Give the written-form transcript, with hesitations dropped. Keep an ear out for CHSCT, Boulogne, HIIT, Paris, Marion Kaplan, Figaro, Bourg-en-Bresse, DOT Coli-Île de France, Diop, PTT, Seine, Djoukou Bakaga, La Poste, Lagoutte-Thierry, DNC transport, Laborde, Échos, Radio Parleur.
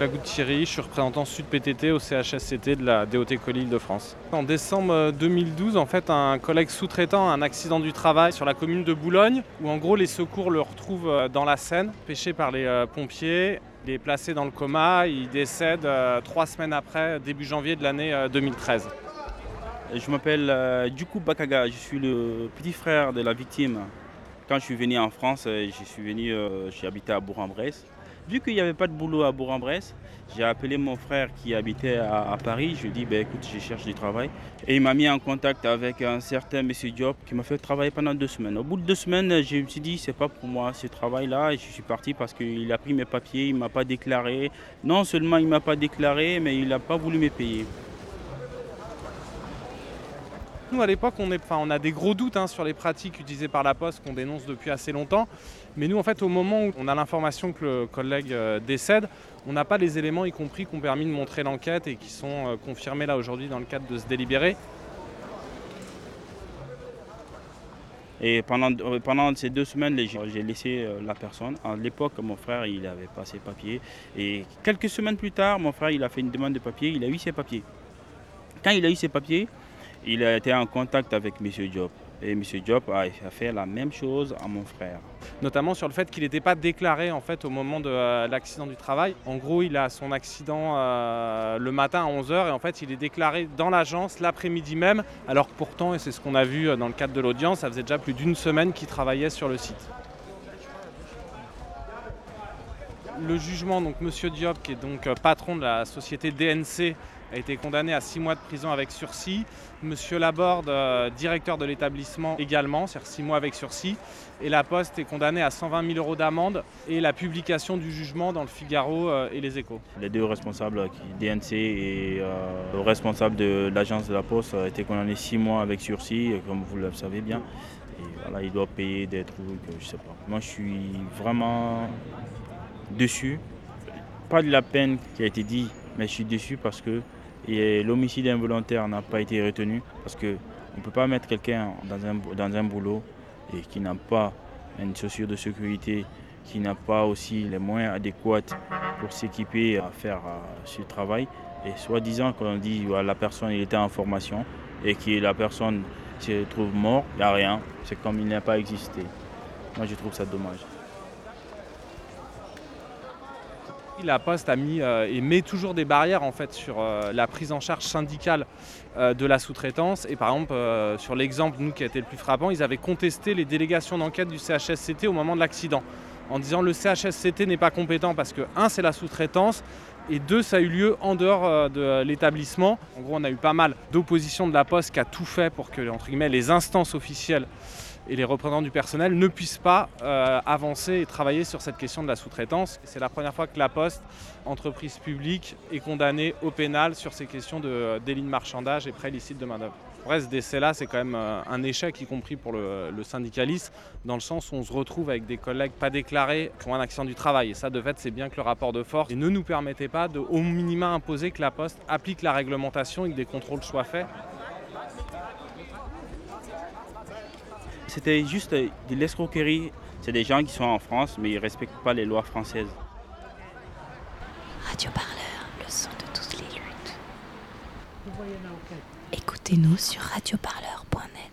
Lagoutte-Thierry, je suis représentant Sud PTT au CHSCT de la DOT Coli-Île de France. En décembre 2012, en fait, un collègue sous-traitant a un accident du travail sur la commune de Boulogne, où en gros les secours le retrouvent dans la Seine, pêché par les pompiers. Il est placé dans le coma, il décède 3 semaines après, début janvier de l'année 2013. Je m'appelle Djoukou Bakaga, je suis le petit frère de la victime. Quand je suis venu en France, j'ai habité à Bourg-en-Bresse. Vu qu'il n'y avait pas de boulot à Bourg-en-Bresse, j'ai appelé mon frère qui habitait à Paris. Je lui ai dit, écoute, je cherche du travail. Et il m'a mis en contact avec un certain monsieur Diop qui m'a fait travailler pendant 2 semaines. Au bout de 2 semaines, je me suis dit, c'est pas pour moi ce travail-là. Et je suis parti parce qu'il a pris mes papiers, il ne m'a pas déclaré. Non seulement il ne m'a pas déclaré, mais il n'a pas voulu me payer. Nous, à l'époque, on a des gros doutes sur les pratiques utilisées par La Poste qu'on dénonce depuis assez longtemps. Mais nous, en fait, au moment où on a l'information que le collègue décède, on n'a pas les éléments, y compris, qui ont permis de montrer l'enquête et qui sont confirmés là aujourd'hui dans le cadre de ce délibéré. Et pendant ces 2 semaines, j'ai laissé la personne. À l'époque, mon frère, il n'avait pas ses papiers. Et quelques semaines plus tard, mon frère, il a fait une demande de papiers. Il a eu ses papiers. Quand il a eu ses papiers, il a été en contact avec M. Diop et M. Diop a fait la même chose à mon frère. Notamment sur le fait qu'il n'était pas déclaré en fait, au moment de l'accident du travail. En gros, il a son accident le matin à 11h et en fait, il est déclaré dans l'agence l'après-midi même, alors que pourtant, et c'est ce qu'on a vu dans le cadre de l'audience, ça faisait déjà plus d'1 semaine qu'il travaillait sur le site. Le jugement, donc M. Diop, qui est donc patron de la société DNC, a été condamné à 6 mois de prison avec sursis. Monsieur Laborde, directeur de l'établissement également, c'est-à-dire 6 mois avec sursis. Et La Poste est condamnée à 120 000 € d'amende et la publication du jugement dans le Figaro et les Échos. Les 2 responsables, DNC et le responsable de l'agence de La Poste, a été condamné 6 mois avec sursis, comme vous le savez bien. Et voilà, il doit payer des trucs, je sais pas. Moi, je suis vraiment déçu. Pas de la peine qui a été dite, mais je suis déçu parce que et l'homicide involontaire n'a pas été retenu parce qu'on ne peut pas mettre quelqu'un dans un boulot et qui n'a pas une chaussure de sécurité, qui n'a pas aussi les moyens adéquats pour s'équiper à faire ce travail. Et soi-disant, quand on dit que la personne était en formation et que la personne se trouve morte, il n'y a rien. C'est comme il n'a pas existé. Moi, je trouve ça dommage. La Poste a mis et met toujours des barrières en fait, sur la prise en charge syndicale de la sous-traitance. Et par exemple, sur l'exemple nous qui a été le plus frappant, ils avaient contesté les délégations d'enquête du CHSCT au moment de l'accident, en disant le CHSCT n'est pas compétent parce que 1, c'est la sous-traitance, et 2, ça a eu lieu en dehors de l'établissement. En gros, on a eu pas mal d'opposition de La Poste qui a tout fait pour que entre guillemets, les instances officielles et les représentants du personnel ne puissent pas avancer et travailler sur cette question de la sous-traitance. C'est la première fois que La Poste, entreprise publique, est condamnée au pénal sur ces questions délits de marchandage et prêts illicites de main-d'œuvre. Après, ce décès-là, c'est quand même un échec, y compris pour le syndicalisme, dans le sens où on se retrouve avec des collègues pas déclarés qui ont un accident du travail. Et ça, de fait, c'est bien que le rapport de force. Et ne nous permettait pas de, au minima, imposer que La Poste applique la réglementation et que des contrôles soient faits. C'était juste de l'escroquerie. C'est des gens qui sont en France, mais ils ne respectent pas les lois françaises. Radio Parleur, le son de toutes les luttes. Écoutez-nous sur radioparleur.net.